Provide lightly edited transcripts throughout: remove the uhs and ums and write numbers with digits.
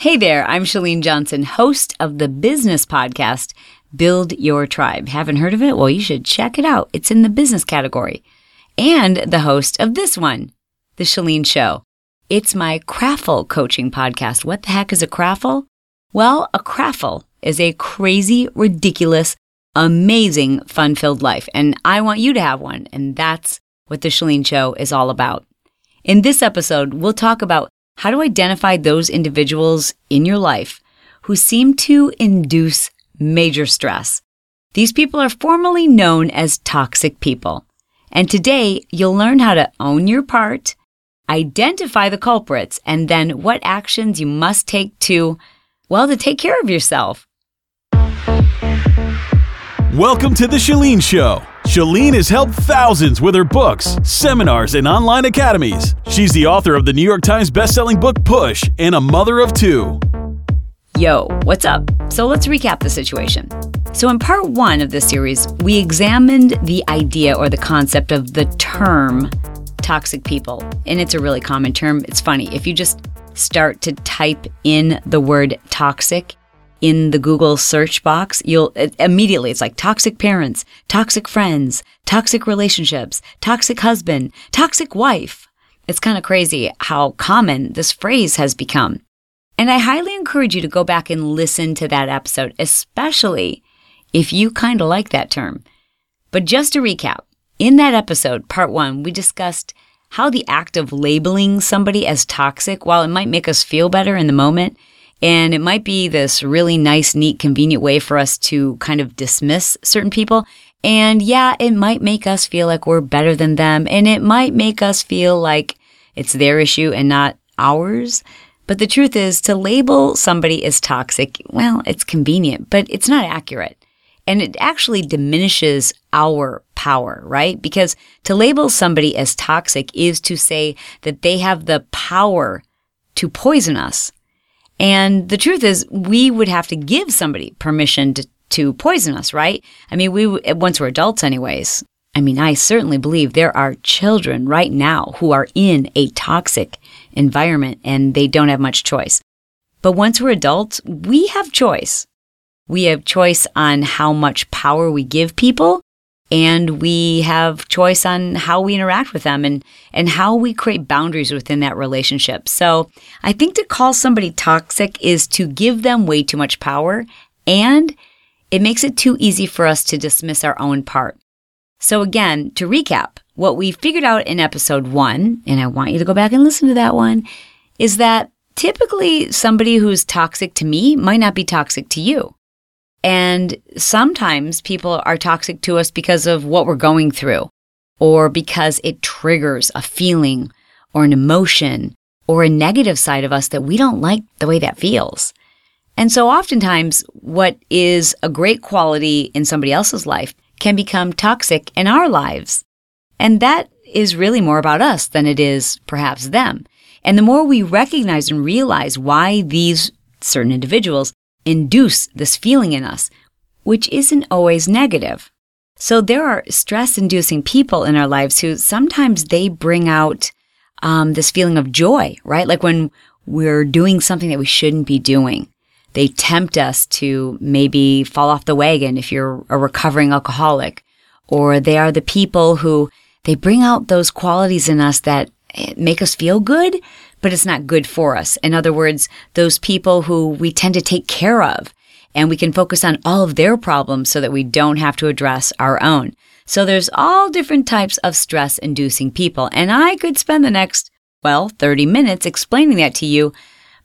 Hey there, I'm Chalene Johnson, host of the business podcast, Build Your Tribe. Haven't heard of it? Well, you should check it out. It's in the business category. And the host of this one, The Chalene Show. It's my craffle coaching podcast. What the heck is a craffle? Well, a craffle is a crazy, ridiculous, amazing, fun-filled life. And I want you to have one. And that's what The Chalene Show is all about. In this episode, we'll talk about how to identify those individuals in your life who seem to induce major stress. These people are formally known as toxic people. And today, you'll learn how to own your part, identify the culprits, and then what actions you must take to take care of yourself. Welcome to The Chalene Show. Chalene has helped thousands with her books, seminars, and online academies. She's the author of the New York Times bestselling book, Push, and a mother of two. Yo, what's up? So let's recap the situation. So in part one of this series, we examined the idea or the concept of the term toxic people. And it's a really common term. It's funny. If you just start to type in the word toxic in the Google search box, immediately it's like toxic parents, toxic friends, toxic relationships, toxic husband, toxic wife. It's kind of crazy how common this phrase has become. And I highly encourage you to go back and listen to that episode, especially if you kind of like that term. But just to recap, in that episode, part one, we discussed how the act of labeling somebody as toxic, while it might make us feel better in the moment, and it might be this really nice, neat, convenient way for us to kind of dismiss certain people. And yeah, it might make us feel like we're better than them. And it might make us feel like it's their issue and not ours. But the truth is, to label somebody as toxic, well, it's convenient, but it's not accurate. And it actually diminishes our power, right? Because to label somebody as toxic is to say that they have the power to poison us. And the truth is, we would have to give somebody permission to poison us, right? I mean, once we're adults anyways. I mean, I certainly believe there are children right now who are in a toxic environment and they don't have much choice. But once we're adults, we have choice. We have choice on how much power we give people, and we have choice on how we interact with them and how we create boundaries within that relationship. So I think to call somebody toxic is to give them way too much power, and it makes it too easy for us to dismiss our own part. So again, to recap, what we figured out in episode one, and I want you to go back and listen to that one, is that typically somebody who's toxic to me might not be toxic to you. And sometimes people are toxic to us because of what we're going through, or because it triggers a feeling or an emotion or a negative side of us that we don't like the way that feels. And so oftentimes what is a great quality in somebody else's life can become toxic in our lives. And that is really more about us than it is perhaps them. And the more we recognize and realize why these certain individuals induce this feeling in us, which isn't always negative. So there are stress-inducing people in our lives who sometimes they bring out this feeling of joy, right? Like when we're doing something that we shouldn't be doing. They tempt us to maybe fall off the wagon if you're a recovering alcoholic. Or they are the people who they bring out those qualities in us that make us feel good, but it's not good for us. In other words, those people who we tend to take care of, and we can focus on all of their problems so that we don't have to address our own. So there's all different types of stress-inducing people, and I could spend the next, 30 minutes explaining that to you,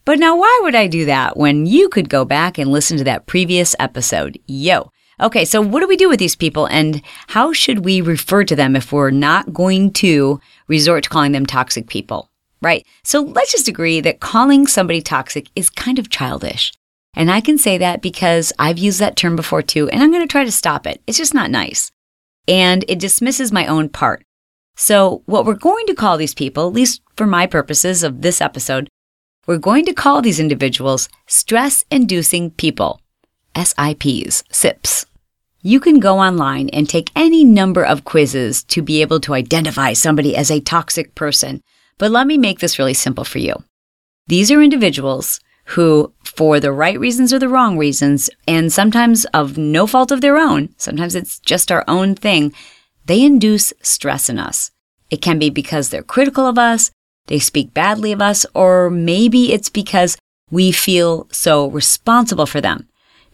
but now why would I do that when you could go back and listen to that previous episode? Yo. Okay, so what do we do with these people, and how should we refer to them if we're not going to resort to calling them toxic people? right? So let's just agree that calling somebody toxic is kind of childish. And I can say that because I've used that term before too, and I'm going to try to stop it. It's just not nice. And it dismisses my own part. So what we're going to call these people, at least for my purposes of this episode, we're going to call these individuals stress-inducing people, SIPs, SIPs. You can go online and take any number of quizzes to be able to identify somebody as a toxic person. But let me make this really simple for you. These are individuals who, for the right reasons or the wrong reasons, and sometimes of no fault of their own, sometimes it's just our own thing, they induce stress in us. It can be because they're critical of us, they speak badly of us, or maybe it's because we feel so responsible for them.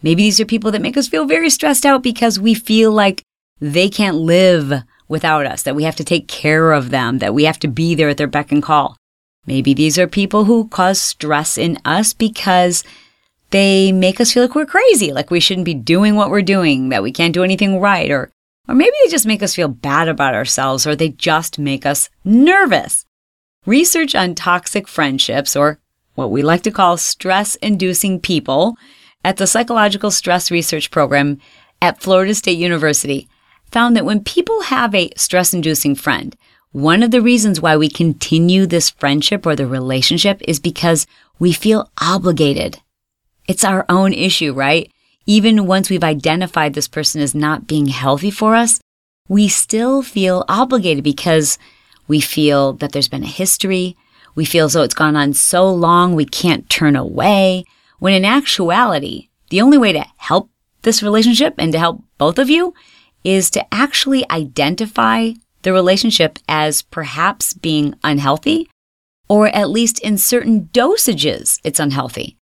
Maybe these are people that make us feel very stressed out because we feel like they can't live without us, that we have to take care of them, that we have to be there at their beck and call. Maybe these are people who cause stress in us because they make us feel like we're crazy, like we shouldn't be doing what we're doing, that we can't do anything right, or maybe they just make us feel bad about ourselves, or they just make us nervous. Research on toxic friendships, or what we like to call stress-inducing people, at the Psychological Stress Research Program at Florida State University found that when people have a stress-inducing friend, one of the reasons why we continue this friendship or the relationship is because we feel obligated. It's our own issue, right? Even once we've identified this person as not being healthy for us, we still feel obligated because we feel that there's been a history. We feel as though it's gone on so long we can't turn away. When in actuality, the only way to help this relationship and to help both of you is to actually identify the relationship as perhaps being unhealthy, or at least in certain dosages, it's unhealthy.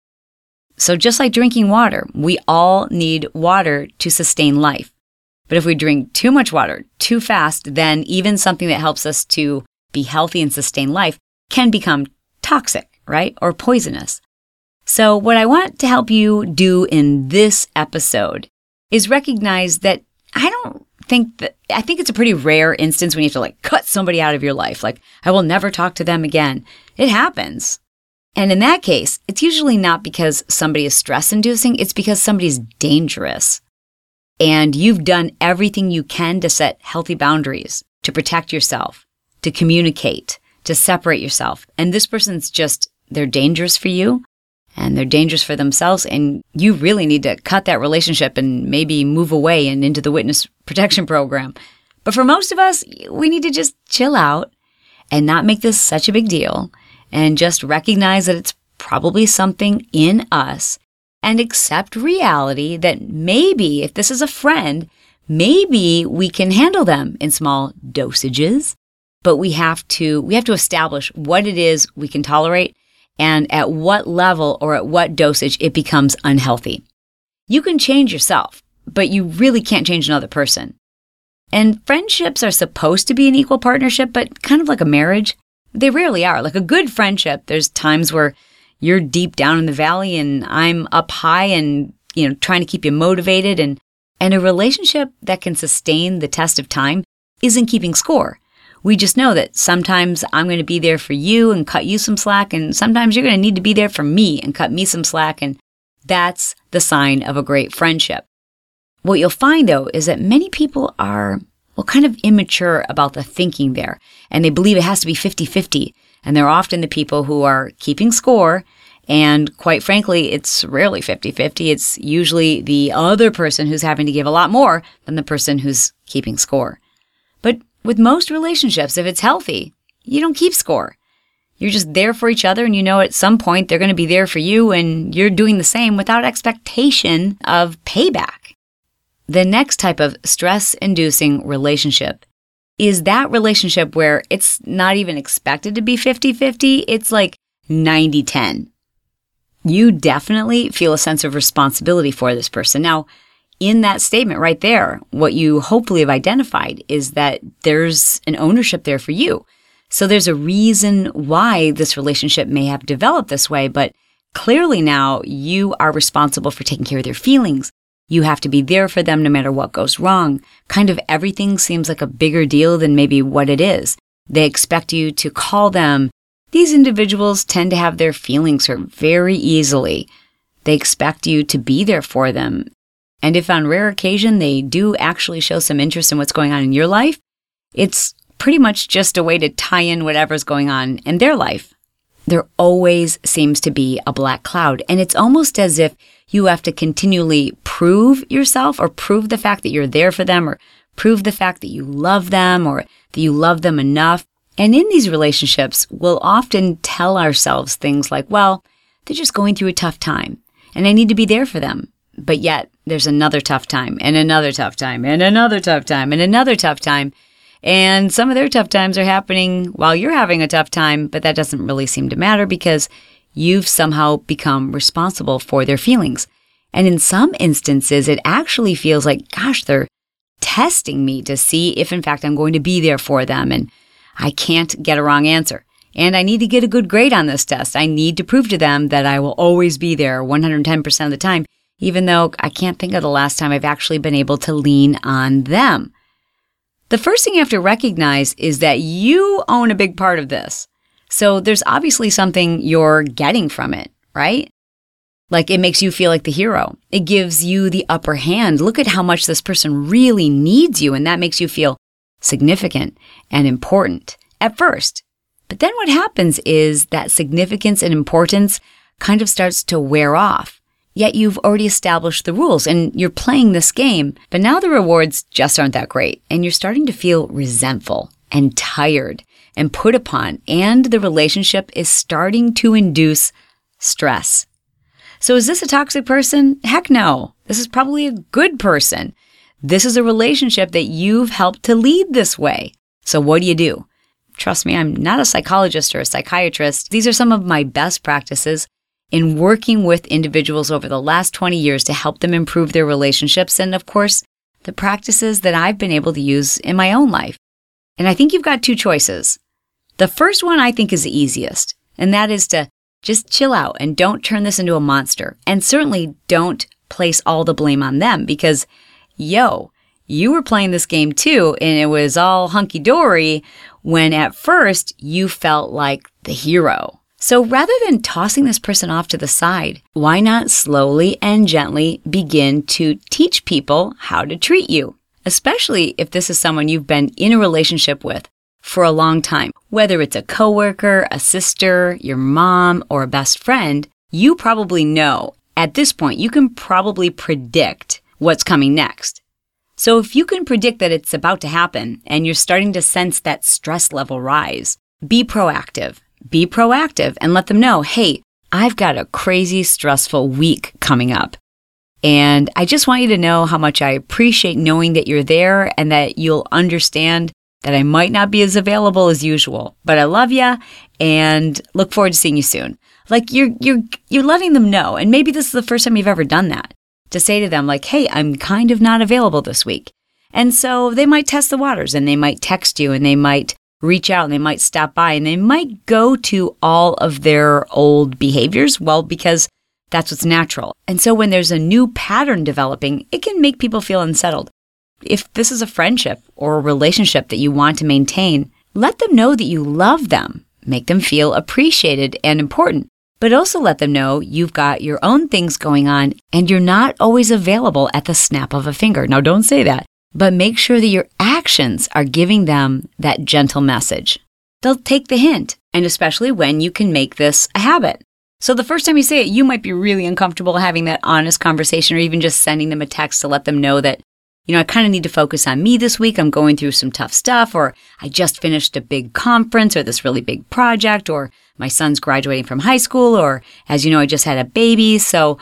So just like drinking water, we all need water to sustain life. But if we drink too much water too fast, then even something that helps us to be healthy and sustain life can become toxic, right? Or poisonous. So what I want to help you do in this episode is recognize that I think it's a pretty rare instance when you have to cut somebody out of your life. I will never talk to them again. It happens. And in that case, it's usually not because somebody is stress-inducing. It's because somebody's dangerous. And you've done everything you can to set healthy boundaries, to protect yourself, to communicate, to separate yourself. And this person's just, they're dangerous for you and they're dangerous for themselves. And you really need to cut that relationship and maybe move away and into the witness protection program. But for most of us, we need to just chill out and not make this such a big deal and just recognize that it's probably something in us. And accept reality that maybe, if this is a friend, maybe we can handle them in small dosages, but we have to establish what it is we can tolerate and at what level or at what dosage it becomes unhealthy. You can change yourself, but you really can't change another person. And friendships are supposed to be an equal partnership, but kind of like a marriage, they rarely are. Like a good friendship, there's times where you're deep down in the valley and I'm up high and, trying to keep you motivated. And a relationship that can sustain the test of time isn't keeping score. We just know that sometimes I'm going to be there for you and cut you some slack. And sometimes you're going to need to be there for me and cut me some slack. And that's the sign of a great friendship. What you'll find, though, is that many people are kind of immature about the thinking there. And they believe it has to be 50-50. And they're often the people who are keeping score. And quite frankly, it's rarely 50-50. It's usually the other person who's having to give a lot more than the person who's keeping score. But with most relationships, if it's healthy, you don't keep score. You're just there for each other. And at some point, they're going to be there for you. And you're doing the same without expectation of payback. The next type of stress-inducing relationship is that relationship where it's not even expected to be 50-50, it's like 90-10. You definitely feel a sense of responsibility for this person. Now, in that statement right there, what you hopefully have identified is that there's an ownership there for you. So there's a reason why this relationship may have developed this way, but clearly now you are responsible for taking care of their feelings. You have to be there for them no matter what goes wrong. Kind of everything seems like a bigger deal than maybe what it is. They expect you to call them. These individuals tend to have their feelings hurt very easily. They expect you to be there for them. And if on rare occasion they do actually show some interest in what's going on in your life, it's pretty much just a way to tie in whatever's going on in their life. There always seems to be a black cloud, and it's almost as if you have to continually prove yourself or prove the fact that you're there for them or prove the fact that you love them or that you love them enough. And in these relationships, we'll often tell ourselves things like, well, they're just going through a tough time and I need to be there for them. But yet there's another tough time and another tough time and another tough time and another tough time. And some of their tough times are happening while you're having a tough time, but that doesn't really seem to matter because you've somehow become responsible for their feelings. And in some instances, it actually feels like, gosh, they're testing me to see if, in fact, I'm going to be there for them. And I can't get a wrong answer. And I need to get a good grade on this test. I need to prove to them that I will always be there 110% of the time, even though I can't think of the last time I've actually been able to lean on them. The first thing you have to recognize is that you own a big part of this. So there's obviously something you're getting from it, right? Like it makes you feel like the hero. It gives you the upper hand. Look at how much this person really needs you, and that makes you feel significant and important at first. But then what happens is that significance and importance kind of starts to wear off. Yet you've already established the rules and you're playing this game, but now the rewards just aren't that great and you're starting to feel resentful and tired and put upon, and the relationship is starting to induce stress. So is this a toxic person? Heck no. This is probably a good person. This is a relationship that you've helped to lead this way. So what do you do? Trust me, I'm not a psychologist or a psychiatrist. These are some of my best practices in working with individuals over the last 20 years to help them improve their relationships and, of course, the practices that I've been able to use in my own life. And I think you've got two choices. The first one I think is the easiest, and that is to just chill out and don't turn this into a monster. And certainly don't place all the blame on them because, you were playing this game too, and it was all hunky-dory when at first you felt like the hero. So rather than tossing this person off to the side, why not slowly and gently begin to teach people how to treat you, especially if this is someone you've been in a relationship with for a long time. Whether it's a coworker, a sister, your mom, or a best friend, you probably know at this point, you can probably predict what's coming next. So if you can predict that it's about to happen and you're starting to sense that stress level rise, be proactive. Be proactive and let them know, hey, I've got a crazy, stressful week coming up. And I just want you to know how much I appreciate knowing that you're there and that you'll understand that I might not be as available as usual. But I love you and look forward to seeing you soon. Like you're letting them know. And maybe this is the first time you've ever done that. To say to them like, hey, I'm kind of not available this week. And so they might test the waters and they might text you and they might reach out and they might stop by and they might go to all of their old behaviors, well, because that's what's natural. And so when there's a new pattern developing, it can make people feel unsettled. If this is a friendship or a relationship that you want to maintain, let them know that you love them. Make them feel appreciated and important, but also let them know you've got your own things going on and you're not always available at the snap of a finger. Now, don't say that. But make sure that your actions are giving them that gentle message. They'll take the hint, and especially when you can make this a habit. So the first time you say it, you might be really uncomfortable having that honest conversation or even just sending them a text to let them know that, I kind of need to focus on me this week. I'm going through some tough stuff, or I just finished a big conference or this really big project, or my son's graduating from high school, or as you know, I just had a baby. So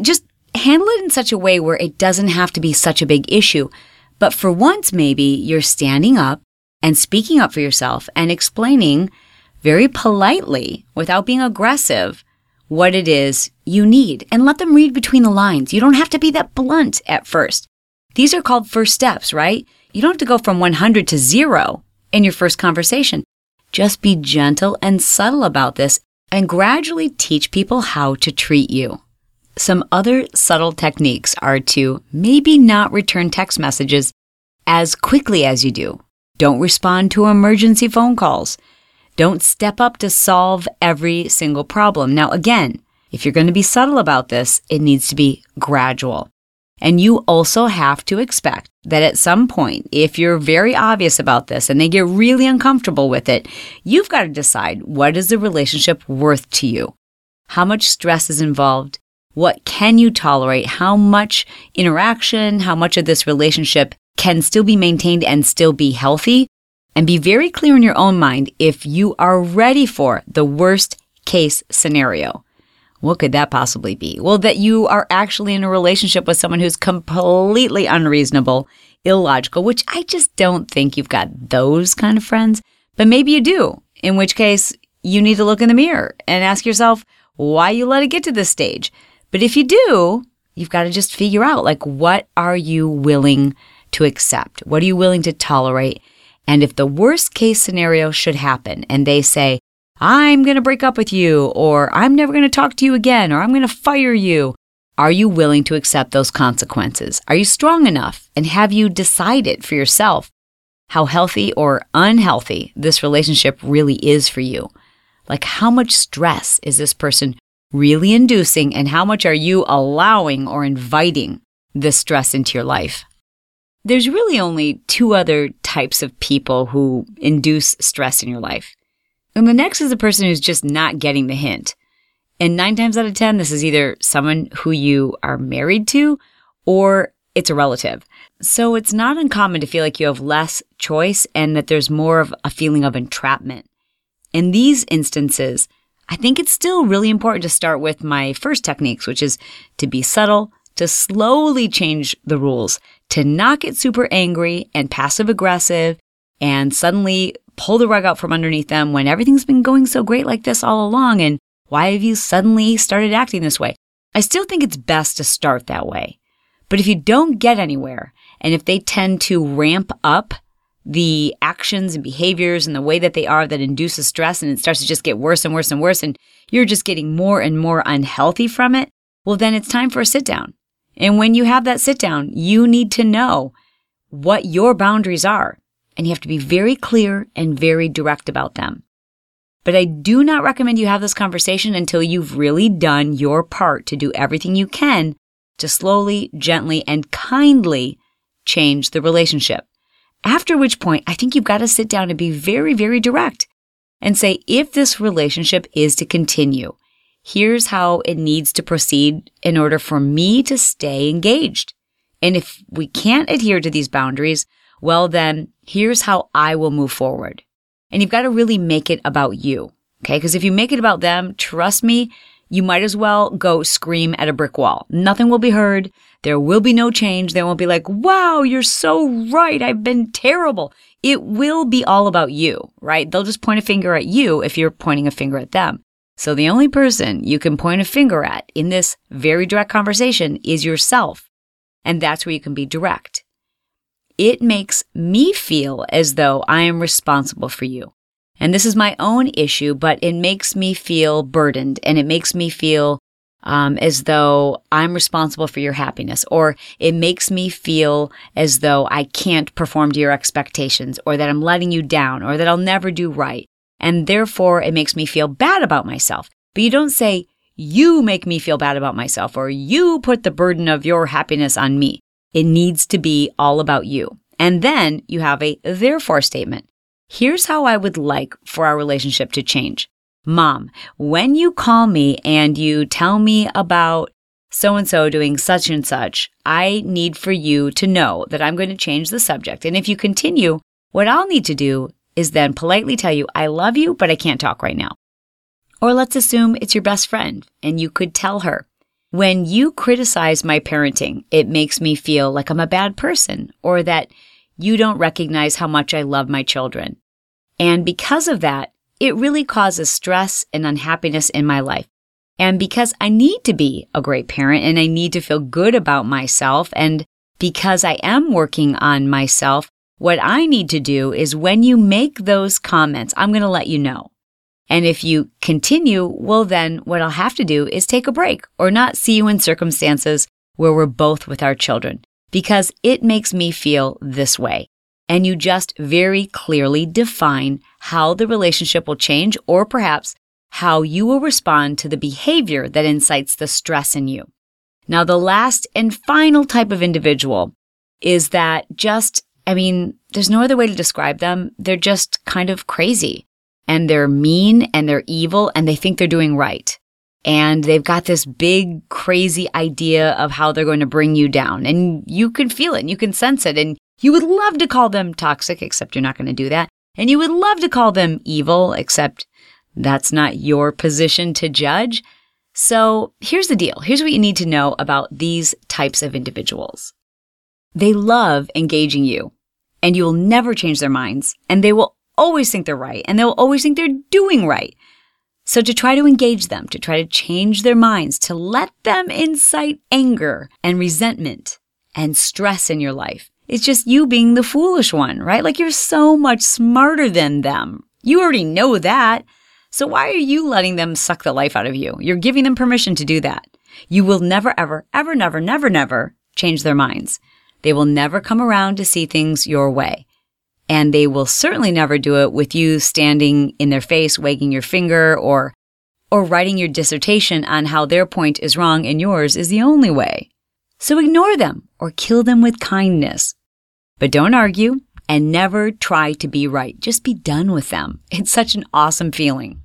just handle it in such a way where it doesn't have to be such a big issue. But for once, maybe you're standing up and speaking up for yourself and explaining very politely, without being aggressive, what it is you need. And let them read between the lines. You don't have to be that blunt at first. These are called first steps, right? You don't have to go from 100 to 0 in your first conversation. Just be gentle and subtle about this and gradually teach people how to treat you. Some other subtle techniques are to maybe not return text messages as quickly as you do. Don't respond to emergency phone calls. Don't step up to solve every single problem. Now, again, if you're going to be subtle about this, it needs to be gradual. And you also have to expect that at some point, if you're very obvious about this and they get really uncomfortable with it, you've got to decide, what is the relationship worth to you? How much stress is involved? What can you tolerate? How much interaction, how much of this relationship can still be maintained and still be healthy? And be very clear in your own mind if you are ready for the worst case scenario. What could that possibly be? Well, that you are actually in a relationship with someone who's completely unreasonable, illogical, which I just don't think you've got those kind of friends. But maybe you do, in which case you need to look in the mirror and ask yourself why you let it get to this stage. But if you do, you've got to just figure out, like, what are you willing to accept? What are you willing to tolerate? And if the worst case scenario should happen and they say, I'm going to break up with you, or I'm never going to talk to you again, or I'm going to fire you, are you willing to accept those consequences? Are you strong enough? And have you decided for yourself how healthy or unhealthy this relationship really is for you? Like, how much stress is this person really inducing, and how much are you allowing or inviting this stress into your life? There's really only two other types of people who induce stress in your life. And the next is the person who's just not getting the hint. And 9 times out of 10, this is either someone who you are married to or it's a relative. So it's not uncommon to feel like you have less choice and that there's more of a feeling of entrapment. In these instances, I think it's still really important to start with my first techniques, which is to be subtle, to slowly change the rules, to not get super angry and passive aggressive and suddenly pull the rug out from underneath them when everything's been going so great like this all along, and why have you suddenly started acting this way? I still think it's best to start that way. But if you don't get anywhere, and if they tend to ramp up the actions and behaviors and the way that they are that induces stress, and it starts to just get worse and worse and worse, and you're just getting more and more unhealthy from it, well, then it's time for a sit down. And when you have that sit down, you need to know what your boundaries are. And you have to be very clear and very direct about them. But I do not recommend you have this conversation until you've really done your part to do everything you can to slowly, gently, and kindly change the relationship. After which point, I think you've got to sit down and be very, very direct and say, if this relationship is to continue, here's how it needs to proceed in order for me to stay engaged. And if we can't adhere to these boundaries, well then, here's how I will move forward. And you've got to really make it about you, okay? Because if you make it about them, trust me, you might as well go scream at a brick wall. Nothing will be heard. There will be no change. They won't be like, wow, you're so right. I've been terrible. It will be all about you, right? They'll just point a finger at you if you're pointing a finger at them. So the only person you can point a finger at in this very direct conversation is yourself. And that's where you can be direct. It makes me feel as though I am responsible for you. And this is my own issue, but it makes me feel burdened, and it makes me feel as though I'm responsible for your happiness, or it makes me feel as though I can't perform to your expectations, or that I'm letting you down, or that I'll never do right. And therefore, it makes me feel bad about myself. But you don't say, you make me feel bad about myself, or you put the burden of your happiness on me. It needs to be all about you. And then you have a therefore statement. Here's how I would like for our relationship to change. Mom, when you call me and you tell me about so-and-so doing such and such, I need for you to know that I'm going to change the subject. And if you continue, what I'll need to do is then politely tell you, I love you, but I can't talk right now. Or let's assume it's your best friend and you could tell her, when you criticize my parenting, it makes me feel like I'm a bad person, or that you don't recognize how much I love my children. And because of that, it really causes stress and unhappiness in my life. And because I need to be a great parent and I need to feel good about myself, and because I am working on myself, what I need to do is when you make those comments, I'm going to let you know. And if you continue, well, then what I'll have to do is take a break or not see you in circumstances where we're both with our children, because it makes me feel this way. And you just very clearly define how the relationship will change or perhaps how you will respond to the behavior that incites the stress in you. Now, the last and final type of individual is that there's no other way to describe them. They're just kind of crazy, and they're mean, and they're evil, and they think they're doing right. And they've got this big, crazy idea of how they're going to bring you down. And you can feel it, and you can sense it, and you would love to call them toxic, except you're not going to do that. And you would love to call them evil, except that's not your position to judge. So here's the deal. Here's what you need to know about these types of individuals. They love engaging you, and you will never change their minds, and they will always think they're right, and they'll always think they're doing right. So to try to engage them, to try to change their minds, to let them incite anger and resentment and stress in your life, it's just you being the foolish one, right? Like, you're so much smarter than them. You already know that. So why are you letting them suck the life out of you? You're giving them permission to do that. You will never, ever, ever, never, never, never change their minds. They will never come around to see things your way. And they will certainly never do it with you standing in their face, wagging your finger, or writing your dissertation on how their point is wrong and yours is the only way. So ignore them or kill them with kindness. But don't argue and never try to be right. Just be done with them. It's such an awesome feeling.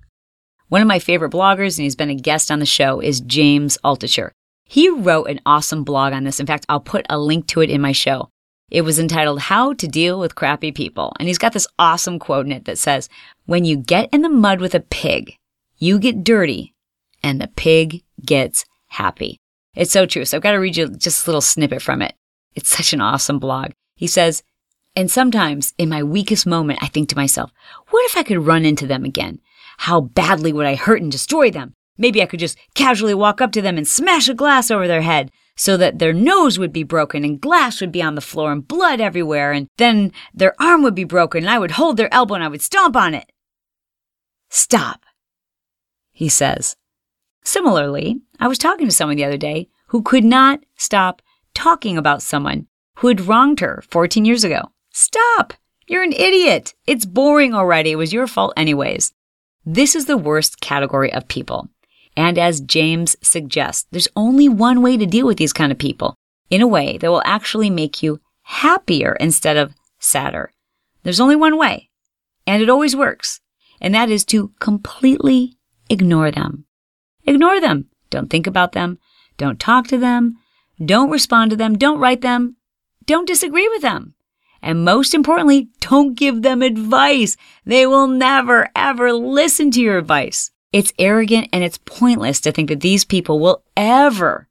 One of my favorite bloggers, and he's been a guest on the show, is James Altucher. He wrote an awesome blog on this. In fact, I'll put a link to it in my show. It was entitled How to Deal with Crappy People. And he's got this awesome quote in it that says, "When you get in the mud with a pig, you get dirty and the pig gets happy." It's so true. So I've got to read you just a little snippet from it. It's such an awesome blog. He says, "And sometimes in my weakest moment, I think to myself, what if I could run into them again? How badly would I hurt and destroy them? Maybe I could just casually walk up to them and smash a glass over their head so that their nose would be broken and glass would be on the floor and blood everywhere, and then their arm would be broken and I would hold their elbow and I would stomp on it." Stop, he says. Similarly, I was talking to someone the other day who could not stop talking about someone who had wronged her 14 years ago. Stop! You're an idiot. It's boring already. It was your fault anyways. This is the worst category of people. And as James suggests, there's only one way to deal with these kind of people, in a way that will actually make you happier instead of sadder. There's only one way, and it always works, and that is to completely ignore them. Ignore them. Don't think about them. Don't talk to them. Don't respond to them. Don't write them. Don't disagree with them. And most importantly, don't give them advice. They will never, ever listen to your advice. It's arrogant and it's pointless to think that these people will ever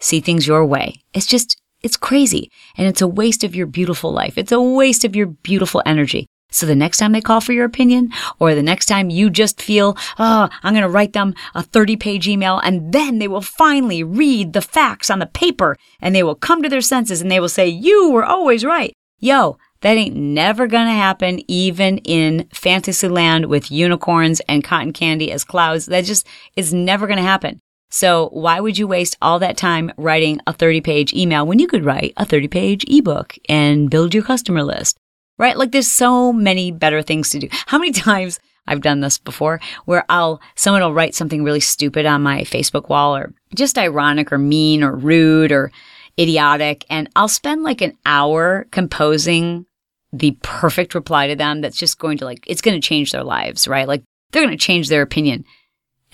see things your way. It's crazy. And it's a waste of your beautiful life. It's a waste of your beautiful energy. So the next time they call for your opinion, or the next time you just feel, I'm going to write them a 30-page email, and then they will finally read the facts on the paper, and they will come to their senses, and they will say, "You were always right." Yo, that ain't never going to happen, even in fantasy land with unicorns and cotton candy as clouds. That just is never going to happen. So why would you waste all that time writing a 30-page email when you could write a 30-page ebook and build your customer list, right? Like, there's so many better things to do. How many times I've done this before where someone will write something really stupid on my Facebook wall, or just ironic or mean or rude or idiotic, and I'll spend like an hour composing the perfect reply to them that's just going to, like, it's going to change their lives, right? Like, they're going to change their opinion.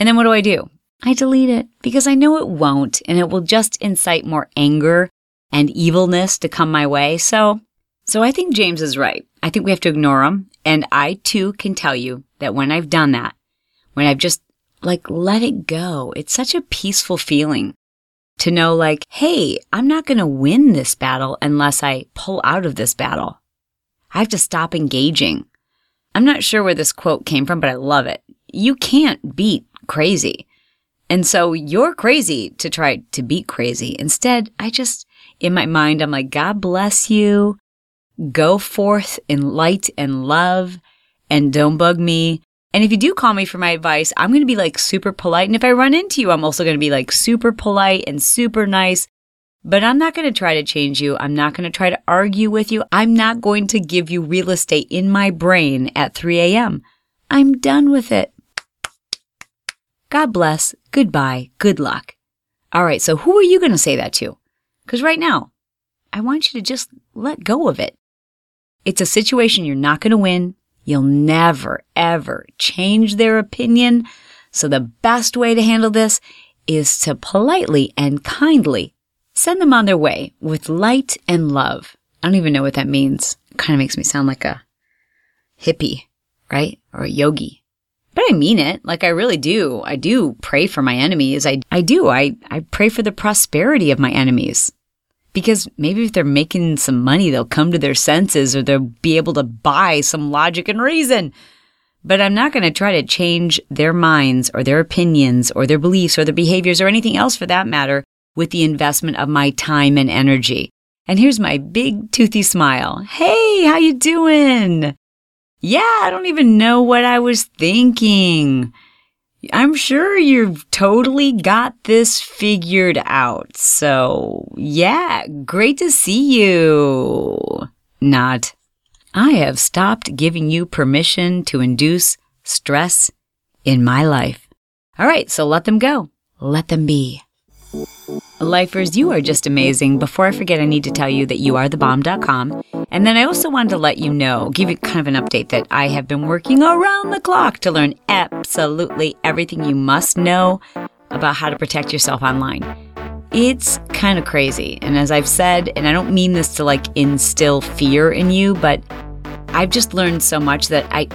And then what do? I delete it, because I know it won't, and it will just incite more anger and evilness to come my way. So I think James is right. I think we have to ignore them. And I too can tell you that when I've done that, when I've just like let it go, it's such a peaceful feeling. To know, like, hey, I'm not going to win this battle unless I pull out of this battle. I have to stop engaging. I'm not sure where this quote came from, but I love it. You can't beat crazy. And so you're crazy to try to beat crazy. Instead, in my mind, I'm like, God bless you. Go forth in light and love, and don't bug me. And if you do call me for my advice, I'm going to be like super polite. And if I run into you, I'm also going to be like super polite and super nice. But I'm not going to try to change you. I'm not going to try to argue with you. I'm not going to give you real estate in my brain at 3 a.m. I'm done with it. God bless. Goodbye. Good luck. All right, so who are you going to say that to? Because right now, I want you to just let go of it. It's a situation you're not going to win. You'll never, ever change their opinion. So the best way to handle this is to politely and kindly send them on their way with light and love. I don't even know what that means. It kind of makes me sound like a hippie, right? Or a yogi. But I mean it. Like I really do. I do pray for my enemies. I do. I pray for the prosperity of my enemies. Because maybe if they're making some money, they'll come to their senses or they'll be able to buy some logic and reason. But I'm not going to try to change their minds or their opinions or their beliefs or their behaviors or anything else for that matter with the investment of my time and energy. And here's my big toothy smile. Hey, how you doing? Yeah, I don't even know what I was thinking. I'm sure you've totally got this figured out. So, yeah, great to see you. Not. I have stopped giving you permission to induce stress in my life. All right, so let them go. Let them be. Lifers, you are just amazing. Before I forget, I need to tell you that you are thebomb.com. And then I also wanted to let you know, give you kind of an update that I have been working around the clock to learn absolutely everything you must know about how to protect yourself online. It's kind of crazy. And as I've said, and I don't mean this to like instill fear in you, but I've just learned so much that I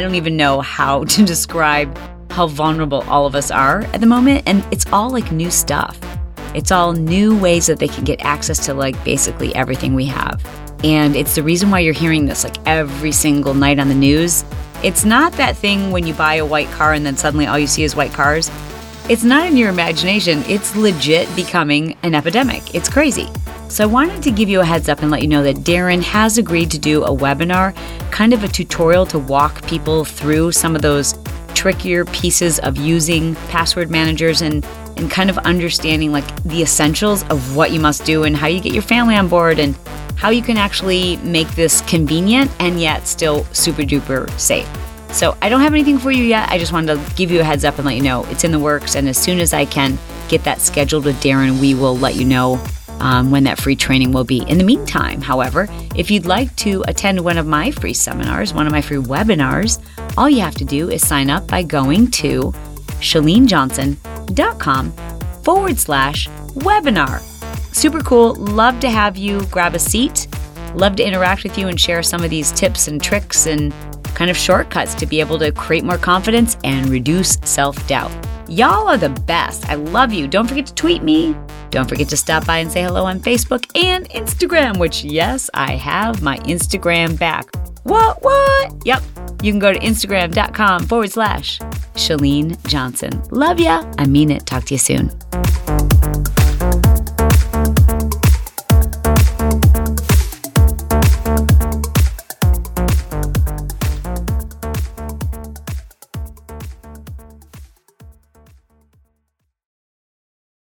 don't even know how to describe how vulnerable all of us are at the moment. And it's all like new stuff. It's all new ways that they can get access to like basically everything we have. And it's the reason why you're hearing this like every single night on the news. It's not that thing when you buy a white car and then suddenly all you see is white cars. It's not in your imagination. It's legit becoming an epidemic. It's crazy. So I wanted to give you a heads up and let you know that Darren has agreed to do a webinar, kind of a tutorial to walk people through some of those trickier pieces of using password managers and kind of understanding like the essentials of what you must do and how you get your family on board and how you can actually make this convenient and yet still super duper safe. So I don't have anything for you yet. I just wanted to give you a heads up and let you know it's in the works. And as soon as I can get that scheduled with Darren, we will let you know when that free training will be. In the meantime, however, if you'd like to attend one of my free seminars, one of my free webinars, all you have to do is sign up by going to chalenejohnson.com/webinar. Super cool. Love to have you. Grab a seat. Love to interact with you and share some of these tips and tricks and kind of shortcuts to be able to create more confidence and reduce self-doubt. Y'all are the best. I love you. Don't forget to tweet me. Don't forget to stop by and say hello on Facebook and Instagram, which, yes, I have my Instagram back. What? Yep. You can go to Instagram.com/Chalene Johnson. Love ya. I mean it. Talk to you soon.